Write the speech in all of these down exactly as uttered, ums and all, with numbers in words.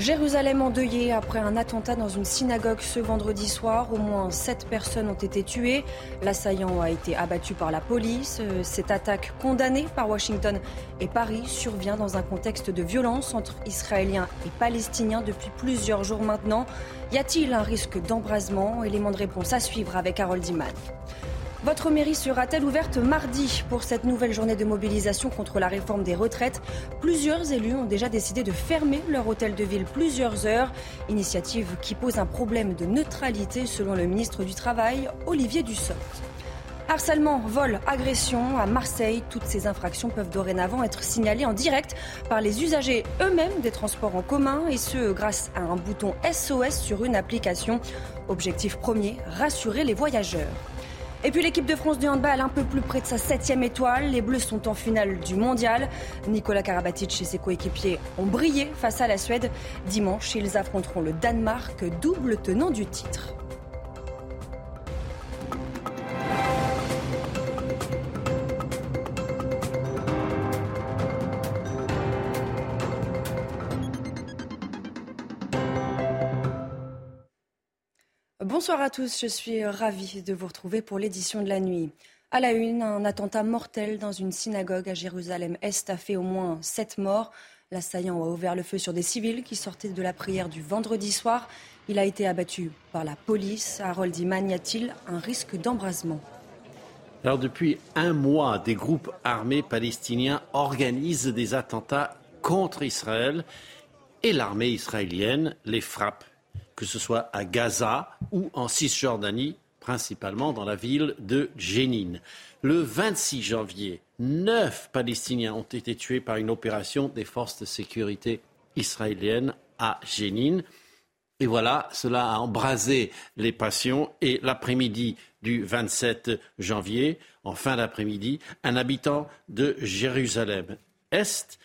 Jérusalem endeuillée après un attentat dans une synagogue ce vendredi soir. Au moins sept personnes ont été tuées. L'assaillant a été abattu par la police. Cette attaque condamnée par Washington et Paris survient dans un contexte de violence entre Israéliens et Palestiniens depuis plusieurs jours maintenant. Y a-t-il un risque d'embrasement ? Élément de réponse à suivre avec Harold Hyman. Votre mairie sera-t-elle ouverte mardi pour cette nouvelle journée de mobilisation contre la réforme des retraites ? Plusieurs élus ont déjà décidé de fermer leur hôtel de ville plusieurs heures. Initiative qui pose un problème de neutralité selon le ministre du Travail, Olivier Dussopt. Harcèlement, vol, agression à Marseille, toutes ces infractions peuvent dorénavant être signalées en direct par les usagers eux-mêmes des transports en commun et ce grâce à un bouton S O S sur une application. Objectif premier, rassurer les voyageurs. Et puis l'équipe de France de handball un peu plus près de sa septième étoile. Les Bleus sont en finale du mondial. Nikola Karabatic et ses coéquipiers ont brillé face à la Suède. Dimanche, ils affronteront le Danemark, double tenant du titre. Bonsoir à tous, je suis ravie de vous retrouver pour l'édition de la nuit. À la une, un attentat mortel dans une synagogue à Jérusalem-Est a fait au moins sept morts. L'assaillant a ouvert le feu sur des civils qui sortaient de la prière du vendredi soir. Il a été abattu par la police. Harold Hyman, y a-t-il un risque d'embrasement ? Alors depuis un mois, des groupes armés palestiniens organisent des attentats contre Israël et l'armée israélienne les frappe. Que ce soit à Gaza ou en Cisjordanie, principalement dans la ville de Jénine. Le vingt-six janvier, neuf Palestiniens ont été tués par une opération des forces de sécurité israéliennes à Jénine. Et voilà, cela a embrasé les passions et l'après-midi du vingt-sept janvier, en fin d'après-midi, un habitant de Jérusalem-Est,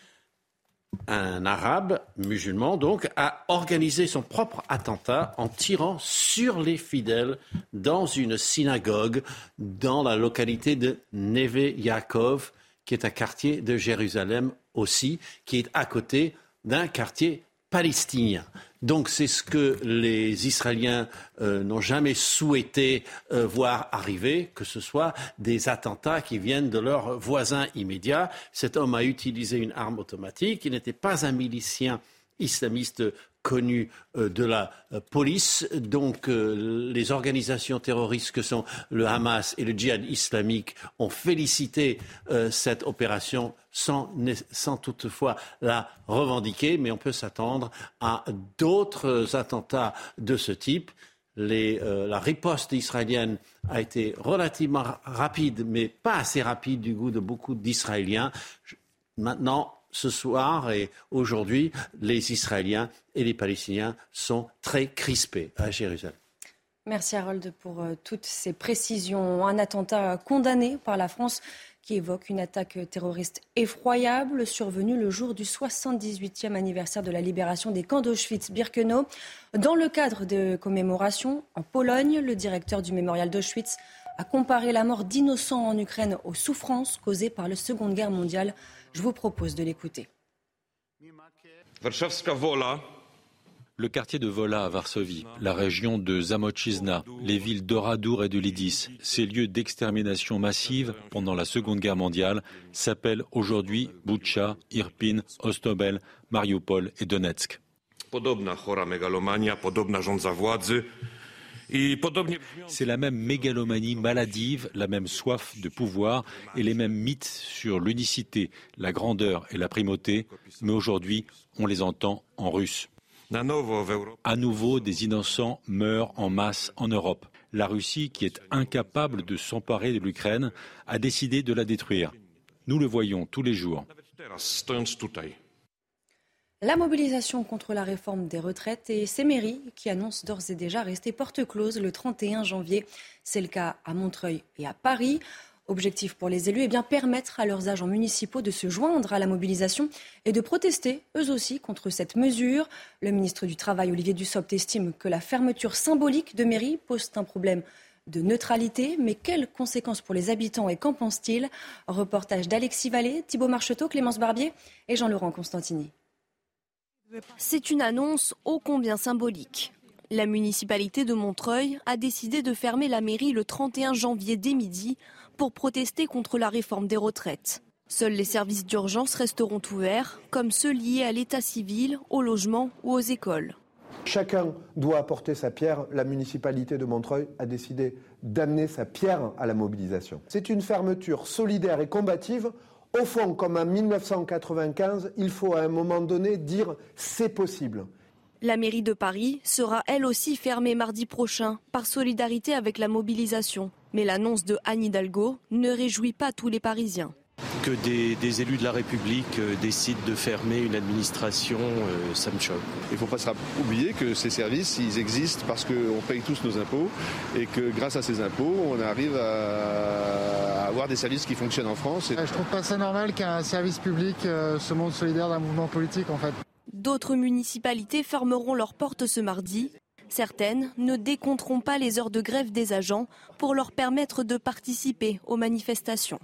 un arabe musulman donc, a organisé son propre attentat en tirant sur les fidèles dans une synagogue dans la localité de Neve Yaakov, qui est un quartier de Jérusalem aussi, qui est à côté d'un quartier palestinien. Donc c'est ce que les Israéliens euh, n'ont jamais souhaité euh, voir arriver, que ce soit des attentats qui viennent de leurs voisins immédiats. Cet homme a utilisé une arme automatique, il n'était pas un milicien islamiste connu euh, de la euh, police. Donc euh, les organisations terroristes que sont le Hamas et le djihad islamique ont félicité euh, cette opération sans, sans toutefois la revendiquer. Mais on peut s'attendre à d'autres attentats de ce type. Les, euh, la riposte israélienne a été relativement rapide, mais pas assez rapide du goût de beaucoup d'Israéliens. Je, maintenant... Ce soir et aujourd'hui, les Israéliens et les Palestiniens sont très crispés à Jérusalem. Merci Harold pour toutes ces précisions. Un attentat condamné par la France qui évoque une attaque terroriste effroyable survenue le jour du soixante-dix-huitième anniversaire de la libération des camps d'Auschwitz-Birkenau. Dans le cadre de commémorations en Pologne, le directeur du mémorial d'Auschwitz a comparé la mort d'innocents en Ukraine aux souffrances causées par la Seconde Guerre mondiale. Je vous propose de l'écouter. Le quartier de Wola à Varsovie, la région de Zamoczyzna, les villes d'Oradour et de Lidice, ces lieux d'extermination massive pendant la Seconde Guerre mondiale, s'appellent aujourd'hui Boucha, Irpin, Ostobel, Mariupol et Donetsk. C'est la même mégalomanie maladive, la même soif de pouvoir et les mêmes mythes sur l'unicité, la grandeur et la primauté, mais aujourd'hui, on les entend en russe. À nouveau, des innocents meurent en masse en Europe. La Russie, qui est incapable de s'emparer de l'Ukraine, a décidé de la détruire. Nous le voyons tous les jours. La mobilisation contre la réforme des retraites et ces mairies qui annoncent d'ores et déjà rester porte close le trente et un janvier. C'est le cas à Montreuil et à Paris. Objectif pour les élus, eh bien, permettre à leurs agents municipaux de se joindre à la mobilisation et de protester eux aussi contre cette mesure. Le ministre du Travail, Olivier Dussopt, estime que la fermeture symbolique de mairies pose un problème de neutralité. Mais quelles conséquences pour les habitants et qu'en pense-t-il? Reportage d'Alexis Vallée, Thibault Marcheteau, Clémence Barbier et Jean-Laurent Constantini. C'est une annonce ô combien symbolique. La municipalité de Montreuil a décidé de fermer la mairie le trente et un janvier dès midi pour protester contre la réforme des retraites. Seuls les services d'urgence resteront ouverts, comme ceux liés à l'état civil, au logement ou aux écoles. Chacun doit apporter sa pierre. La municipalité de Montreuil a décidé d'amener sa pierre à la mobilisation. C'est une fermeture solidaire et combative. Au fond, comme en mille neuf cent quatre-vingt-quinze, il faut à un moment donné dire « c'est possible ». La mairie de Paris sera elle aussi fermée mardi prochain, par solidarité avec la mobilisation. Mais l'annonce de Anne Hidalgo ne réjouit pas tous les Parisiens. Que des, des élus de la République décident de fermer une administration, euh, ça me choque. Il ne faut pas oublier que ces services, ils existent parce qu'on paye tous nos impôts et que grâce à ces impôts, on arrive à avoir des services qui fonctionnent en France. Je ne trouve pas ça normal qu'un service public euh, se montre solidaire d'un mouvement politique, en fait. D'autres municipalités fermeront leurs portes ce mardi. Certaines ne décompteront pas les heures de grève des agents pour leur permettre de participer aux manifestations.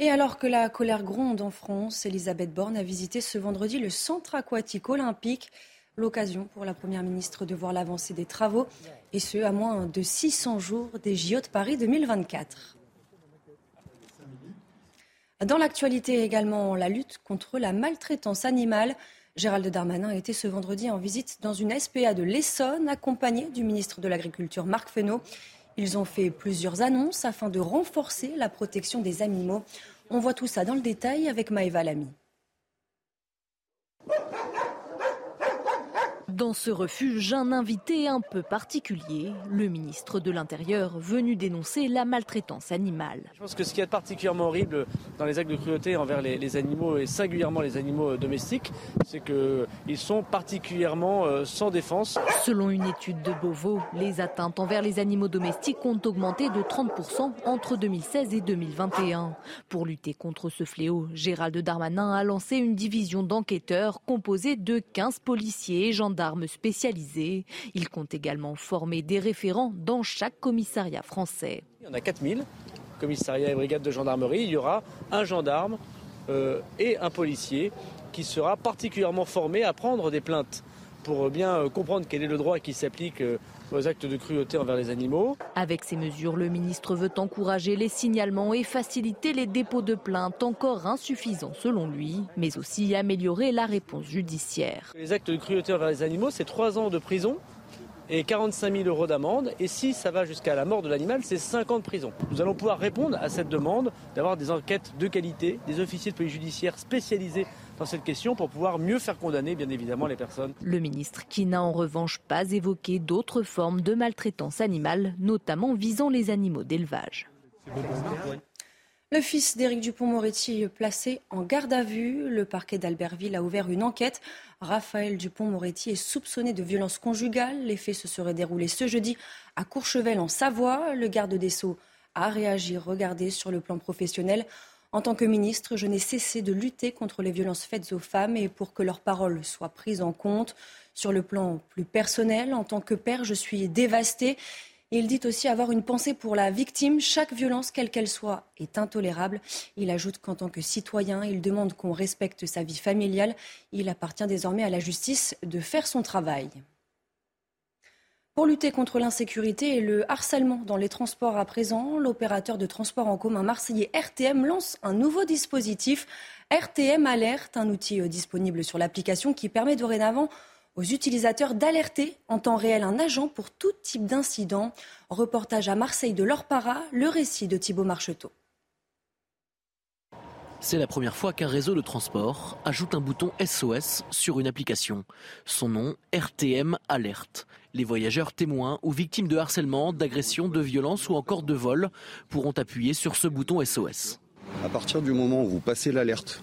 Et alors que la colère gronde en France, Elisabeth Borne a visité ce vendredi le centre aquatique olympique. L'occasion pour la Première ministre de voir l'avancée des travaux, et ce, à moins de six cents jours des J O de Paris deux mille vingt-quatre. Dans l'actualité également, la lutte contre la maltraitance animale. Gérald Darmanin était ce vendredi en visite dans une S P A de l'Essonne, accompagné du ministre de l'Agriculture Marc Fenot. Ils ont fait plusieurs annonces afin de renforcer la protection des animaux. On voit tout ça dans le détail avec Maëva Lamy. Dans ce refuge, un invité un peu particulier, le ministre de l'Intérieur, venu dénoncer la maltraitance animale. Je pense que ce qui est particulièrement horrible dans les actes de cruauté envers les, les animaux, et singulièrement les animaux domestiques, c'est qu'ils sont particulièrement euh, sans défense. Selon une étude de Beauvau, les atteintes envers les animaux domestiques ont augmenté de trente pour cent entre deux mille seize et deux mille vingt et un. Pour lutter contre ce fléau, Gérald Darmanin a lancé une division d'enquêteurs composée de quinze policiers et gendarmes spécialisés. Il compte également former des référents dans chaque commissariat français. Il y en a quatre mille, commissariats et brigades de gendarmerie. Il y aura un gendarme euh, et un policier qui sera particulièrement formé à prendre des plaintes pour bien euh, comprendre quel est le droit qui s'applique euh, aux actes de cruauté envers les animaux. Avec ces mesures, le ministre veut encourager les signalements et faciliter les dépôts de plaintes, encore insuffisants selon lui, mais aussi améliorer la réponse judiciaire. Les actes de cruauté envers les animaux, c'est trois ans de prison et quarante-cinq mille euros d'amende. Et si ça va jusqu'à la mort de l'animal, c'est cinq ans de prison. Nous allons pouvoir répondre à cette demande d'avoir des enquêtes de qualité, des officiers de police judiciaire spécialisés dans cette question pour pouvoir mieux faire condamner, bien évidemment, les personnes. Le ministre qui n'a en revanche pas évoqué d'autres formes de maltraitance animale, notamment visant les animaux d'élevage. Le fils d'Éric Dupond-Moretti placé en garde à vue. Le parquet d'Albertville a ouvert une enquête. Raphaël Dupond-Moretti est soupçonné de violence conjugale. Les faits se seraient déroulés ce jeudi à Courchevel en Savoie. Le garde des Sceaux a réagi. Regardez, sur le plan professionnel, en tant que ministre, je n'ai cessé de lutter contre les violences faites aux femmes et pour que leurs paroles soient prises en compte. Sur le plan plus personnel, en tant que père, je suis dévasté. Il dit aussi avoir une pensée pour la victime. Chaque violence, quelle qu'elle soit, est intolérable. Il ajoute qu'en tant que citoyen, il demande qu'on respecte sa vie familiale. Il appartient désormais à la justice de faire son travail. Pour lutter contre l'insécurité et le harcèlement dans les transports à présent, l'opérateur de transport en commun marseillais R T M lance un nouveau dispositif, R T M Alert, un outil disponible sur l'application qui permet dorénavant aux utilisateurs d'alerter en temps réel un agent pour tout type d'incident. Reportage à Marseille de l'Orpara, le récit de Thibault Marcheteau. C'est la première fois qu'un réseau de transport ajoute un bouton S O S sur une application. Son nom, R T M Alert. Les voyageurs témoins ou victimes de harcèlement, d'agressions, de violences ou encore de vol pourront appuyer sur ce bouton S O S. À partir du moment où vous passez l'alerte,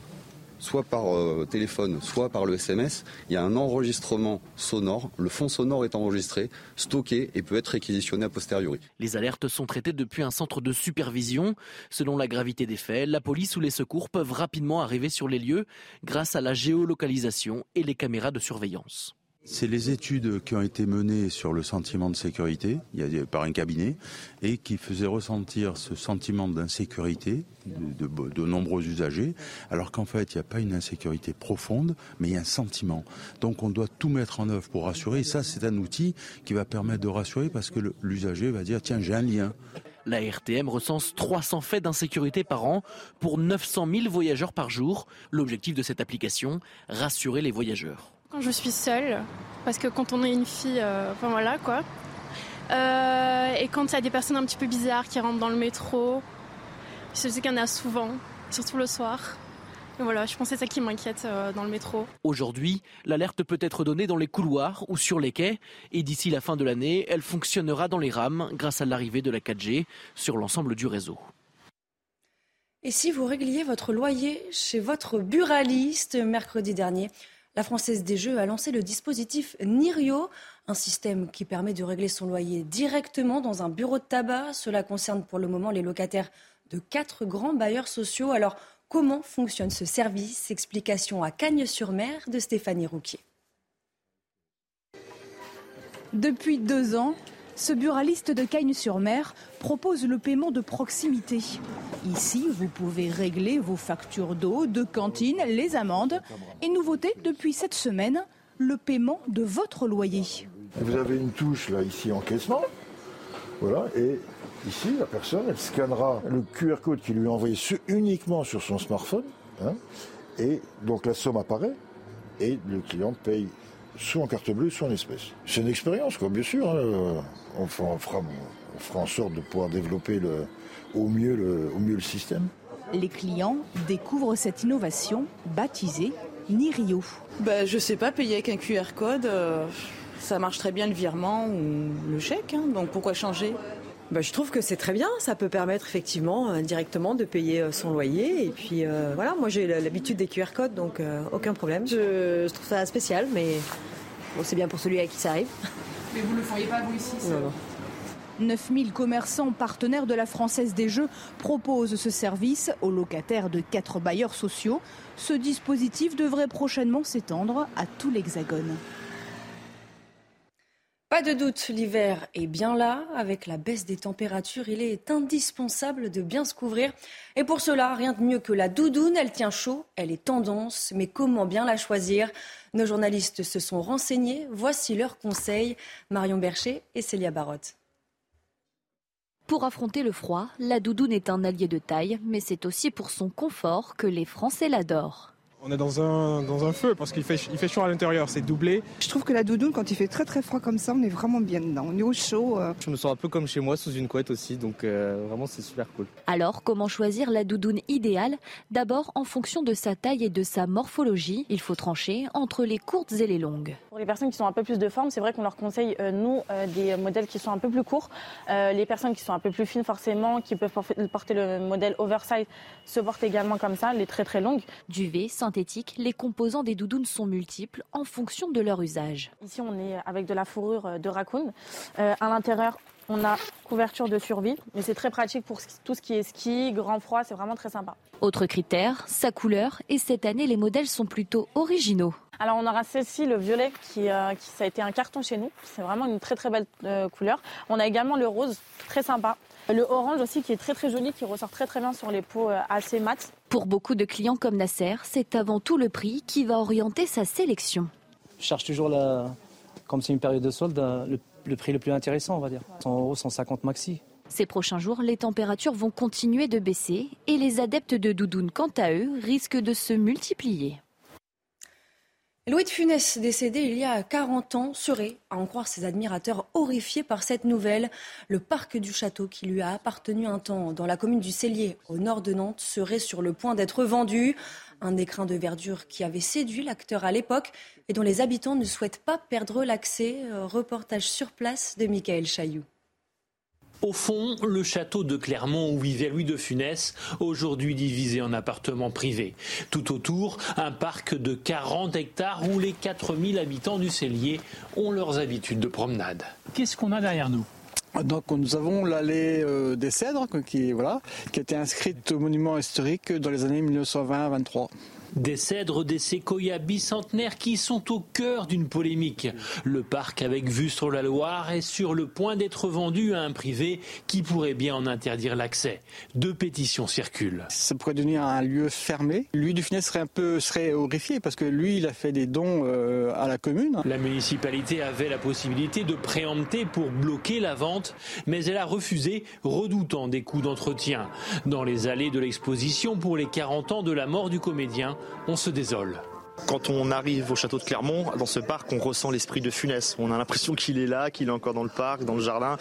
soit par euh, téléphone, soit par le S M S, il y a un enregistrement sonore. Le fond sonore est enregistré, stocké et peut être réquisitionné a posteriori. Les alertes sont traitées depuis un centre de supervision. Selon la gravité des faits, la police ou les secours peuvent rapidement arriver sur les lieux grâce à la géolocalisation et les caméras de surveillance. C'est les études qui ont été menées sur le sentiment de sécurité par un cabinet et qui faisaient ressentir ce sentiment d'insécurité de, de, de nombreux usagers, alors qu'en fait il n'y a pas une insécurité profonde mais il y a un sentiment. Donc on doit tout mettre en œuvre pour rassurer et ça c'est un outil qui va permettre de rassurer parce que le, l'usager va dire tiens j'ai un lien. La R T M recense trois cents faits d'insécurité par an pour neuf cent mille voyageurs par jour. L'objectif de cette application, rassurer les voyageurs. Quand je suis seule, parce que quand on est une fille, euh, enfin voilà quoi. Euh, et quand il y a des personnes un petit peu bizarres qui rentrent dans le métro, je sais qu'il y en a souvent, surtout le soir. Et voilà, je pense que c'est ça qui m'inquiète euh, dans le métro. Aujourd'hui, l'alerte peut être donnée dans les couloirs ou sur les quais. Et d'ici la fin de l'année, elle fonctionnera dans les rames grâce à l'arrivée de la quatre G sur l'ensemble du réseau. Et si vous régliez votre loyer chez votre buraliste mercredi dernier ? La Française des Jeux a lancé le dispositif NIRIO, un système qui permet de régler son loyer directement dans un bureau de tabac. Cela concerne pour le moment les locataires de quatre grands bailleurs sociaux. Alors, comment fonctionne ce service ? Explication à Cagnes-sur-Mer de Stéphanie Rouquier. Depuis deux ans, ce buraliste de Cagnes-sur-Mer propose le paiement de proximité. Ici, vous pouvez régler vos factures d'eau, de cantine, les amendes. Et nouveauté, depuis cette semaine, le paiement de votre loyer. Vous avez une touche là, ici, encaissement. Voilà, et ici, la personne, elle scannera le Q R code qui lui est envoyé sur, uniquement sur son smartphone. Hein, et donc la somme apparaît et le client paye. Soit en carte bleue, soit en espèces. C'est une expérience, quoi, bien sûr. Hein. On, fera, on, fera, on fera en sorte de pouvoir développer le, au, mieux le, au mieux le système. Les clients découvrent cette innovation baptisée NIRIO. Ben, je ne sais pas, payer avec un Q R code, euh, ça marche très bien le virement ou le chèque. Hein, donc pourquoi changer ? Ben, je trouve que c'est très bien, ça peut permettre effectivement indirectement de payer son loyer. Et puis euh, voilà, moi j'ai l'habitude des Q R codes, donc euh, aucun problème. Je, je trouve ça spécial, mais bon, c'est bien pour celui à qui ça arrive. Mais vous ne le feriez pas vous ici ça. Non, non. neuf mille commerçants partenaires de la Française des Jeux proposent ce service aux locataires de quatre bailleurs sociaux. Ce dispositif devrait prochainement s'étendre à tout l'Hexagone. Pas de doute, l'hiver est bien là. Avec la baisse des températures, il est indispensable de bien se couvrir. Et pour cela, rien de mieux que la doudoune. Elle tient chaud, elle est tendance, mais comment bien la choisir ? Nos journalistes se sont renseignés. Voici leurs conseils. Marion Bercher et Célia Barotte. Pour affronter le froid, la doudoune est un allié de taille, mais c'est aussi pour son confort que les Français l'adorent. On est dans un, dans un feu parce qu'il fait, il fait chaud à l'intérieur, c'est doublé. Je trouve que la doudoune, quand il fait très très froid comme ça, on est vraiment bien dedans, on est au chaud. Euh. Je me sens un peu comme chez moi, sous une couette aussi, donc euh, vraiment c'est super cool. Alors, comment choisir la doudoune idéale ? D'abord, en fonction de sa taille et de sa morphologie, il faut trancher entre les courtes et les longues. Pour les personnes qui sont un peu plus de forme, c'est vrai qu'on leur conseille, euh, nous, euh, des modèles qui sont un peu plus courts. Euh, les personnes qui sont un peu plus fines, forcément, qui peuvent porter le modèle oversize, se portent également comme ça, les très très longues. Duvet, synthétique, les composants des doudounes sont multiples en fonction de leur usage. Ici, on est avec de la fourrure de raccoon. Euh, à l'intérieur, on a couverture de survie, mais c'est très pratique pour tout ce qui est ski, grand froid, c'est vraiment très sympa. Autre critère, sa couleur. Et cette année, les modèles sont plutôt originaux. Alors on aura celle-ci, le violet, qui, euh, qui ça a été un carton chez nous. C'est vraiment une très très belle euh, couleur. On a également le rose, très sympa. Le orange aussi, qui est très très joli, qui ressort très très bien sur les peaux euh, assez mates. Pour beaucoup de clients comme Nasser, c'est avant tout le prix qui va orienter sa sélection. Je cherche toujours la... Comme c'est une période de solde, le, le prix le plus intéressant, on va dire. cent euros, cent cinquante maxi. Ces prochains jours, les températures vont continuer de baisser et les adeptes de doudoune, quant à eux, risquent de se multiplier. Louis de Funès, décédé il y a quarante ans, serait, à en croire ses admirateurs, horrifié par cette nouvelle. Le parc du château qui lui a appartenu un temps dans la commune du Cellier, au nord de Nantes, serait sur le point d'être vendu. Un écrin de verdure qui avait séduit l'acteur à l'époque et dont les habitants ne souhaitent pas perdre l'accès. Reportage sur place de Michael Chailloux. Au fond, le château de Clermont où vivait Louis de Funès, aujourd'hui divisé en appartements privés. Tout autour, un parc de quarante hectares où les quatre mille habitants du Cellier ont leurs habitudes de promenade. Qu'est-ce qu'on a derrière nous ? Donc nous avons l'allée euh, des Cèdres qui, voilà, qui a été inscrite au monument historique dans les années dix-neuf cent vingt à vingt-trois. Des cèdres, des séquoias bicentenaires qui sont au cœur d'une polémique. Le parc avec vue sur la Loire est sur le point d'être vendu à un privé qui pourrait bien en interdire l'accès. Deux pétitions circulent. Ça pourrait devenir un lieu fermé. Louis de Funès serait un peu serait horrifié parce que lui, il a fait des dons euh, à la commune. La municipalité avait la possibilité de préempter pour bloquer la vente, mais elle a refusé, redoutant des coûts d'entretien. Dans les allées de l'exposition pour les quarante ans de la mort du comédien, on se désole. Quand on arrive au château de Clermont, dans ce parc, on ressent l'esprit de Funès. On a l'impression qu'il est là, qu'il est encore dans le parc, dans le jardin,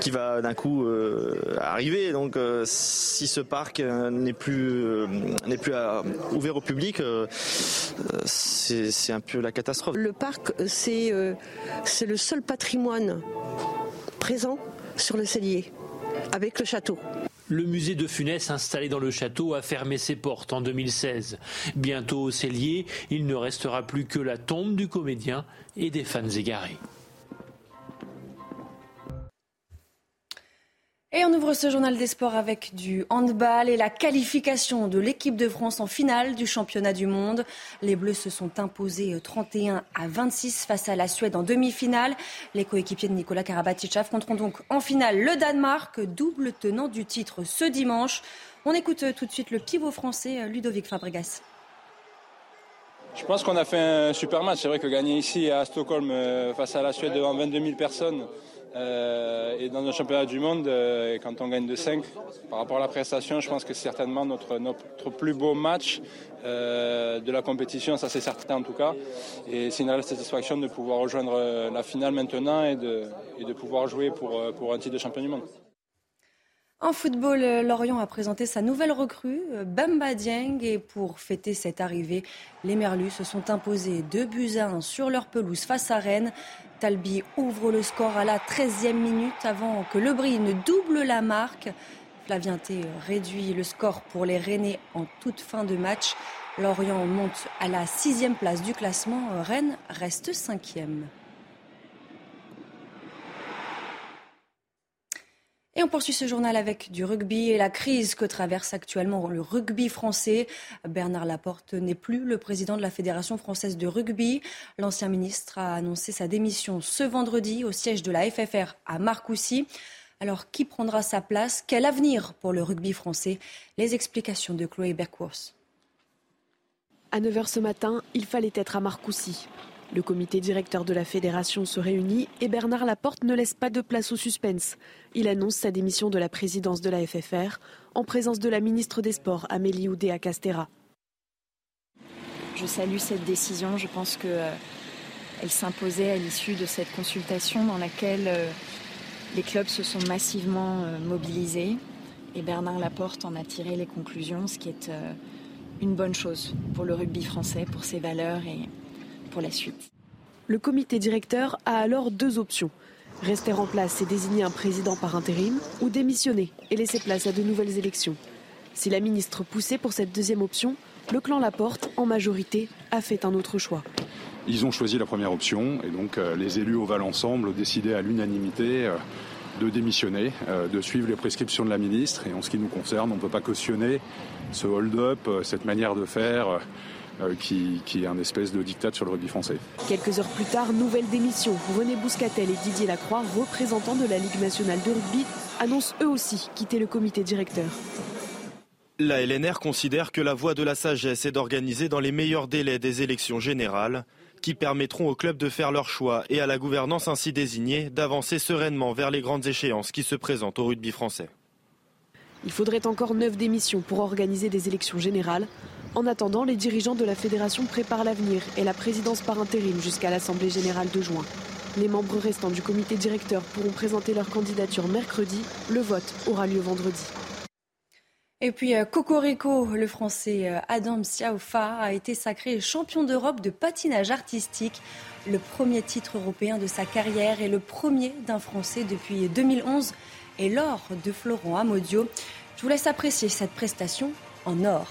qu'il va d'un coup euh, arriver. Donc euh, si ce parc euh, n'est plus, euh, n'est plus à, ouvert au public, euh, c'est, c'est un peu la catastrophe. Le parc, c'est, euh, c'est le seul patrimoine présent sur le Cellier, avec le château. Le musée de Funès installé dans le château a fermé ses portes en deux mille seize. Bientôt au Cellier, il ne restera plus que la tombe du comédien et des fans égarés. Et on ouvre ce journal des sports avec du handball et la qualification de l'équipe de France en finale du championnat du monde. Les Bleus se sont imposés trente et un à vingt-six face à la Suède en demi-finale. Les coéquipiers de Nikola Karabatic affronteront donc en finale le Danemark, double tenant du titre ce dimanche. On écoute tout de suite le pivot français Ludovic Fabregas. Je pense qu'on a fait un super match. C'est vrai que gagner ici à Stockholm face à la Suède devant vingt-deux mille personnes, Euh, et dans un championnat du monde, euh, quand on gagne de cinq, par rapport à la prestation, je pense que c'est certainement notre, notre plus beau match euh, de la compétition, ça c'est certain en tout cas. Et c'est une réelle satisfaction de pouvoir rejoindre la finale maintenant et de, et de pouvoir jouer pour, pour un titre de champion du monde. En football, Lorient a présenté sa nouvelle recrue, Bamba Dieng. Et pour fêter cette arrivée, les Merlus se sont imposés deux buts à un sur leur pelouse face à Rennes. Talbi ouvre le score à la treizième minute avant que Lebris ne double la marque. Flavien Thé réduit le score pour les Rennais en toute fin de match. Lorient monte à la sixième place du classement. Rennes reste cinquième. Et on poursuit ce journal avec du rugby et la crise que traverse actuellement le rugby français. Bernard Laporte n'est plus le président de la Fédération française de rugby. L'ancien ministre a annoncé sa démission ce vendredi au siège de la F F R à Marcoussis. Alors, qui prendra sa place ? Quel avenir pour le rugby français ? Les explications de Chloé Berkworth. À neuf heures ce matin, il fallait être à Marcoussis. Le comité directeur de la fédération se réunit et Bernard Laporte ne laisse pas de place au suspense. Il annonce sa démission de la présidence de la F F R en présence de la ministre des Sports, Amélie Oudéa-Castéra. Je salue cette décision. Je pense qu'elle s'imposait à l'issue de cette consultation dans laquelle les clubs se sont massivement mobilisés. Et Bernard Laporte en a tiré les conclusions, ce qui est une bonne chose pour le rugby français, pour ses valeurs et pour la suite. Le comité directeur a alors deux options. Rester en place et désigner un président par intérim ou démissionner et laisser place à de nouvelles élections. Si la ministre poussait pour cette deuxième option, le clan Laporte, en majorité, a fait un autre choix. Ils ont choisi la première option et donc euh, les élus au Val Ensemble ont décidé à l'unanimité euh, de démissionner, euh, de suivre les prescriptions de la ministre. Et en ce qui nous concerne, on ne peut pas cautionner ce hold-up, euh, cette manière de faire... Euh, Qui, qui est un espèce de diktat sur le rugby français. Quelques heures plus tard, nouvelle démission. René Bouscatel et Didier Lacroix, représentants de la Ligue nationale de rugby, annoncent eux aussi quitter le comité directeur. La L N R considère que la voie de la sagesse est d'organiser dans les meilleurs délais des élections générales qui permettront aux clubs de faire leur choix et à la gouvernance ainsi désignée d'avancer sereinement vers les grandes échéances qui se présentent au rugby français. Il faudrait encore neuf démissions pour organiser des élections générales. En attendant, les dirigeants de la fédération préparent l'avenir et la présidence par intérim jusqu'à l'Assemblée générale de juin. Les membres restants du comité directeur pourront présenter leur candidature mercredi. Le vote aura lieu vendredi. Et puis, cocorico, le français Adam Siaofa a été sacré champion d'Europe de patinage artistique. Le premier titre européen de sa carrière et le premier d'un français depuis deux mille onze. et l'or de Florent Amodio. Je vous laisse apprécier cette prestation en or.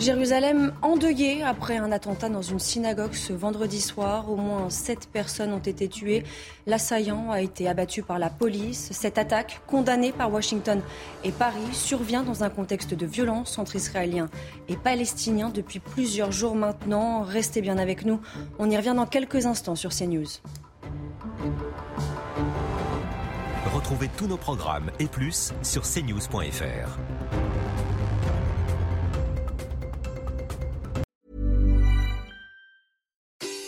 Jérusalem endeuillée après un attentat dans une synagogue ce vendredi soir. Au moins sept personnes ont été tuées. L'assaillant a été abattu par la police. Cette attaque, condamnée par Washington et Paris, survient dans un contexte de violence entre Israéliens et Palestiniens depuis plusieurs jours maintenant. Restez bien avec nous. On y revient dans quelques instants sur CNews. Retrouvez tous nos programmes et plus sur c news point f r.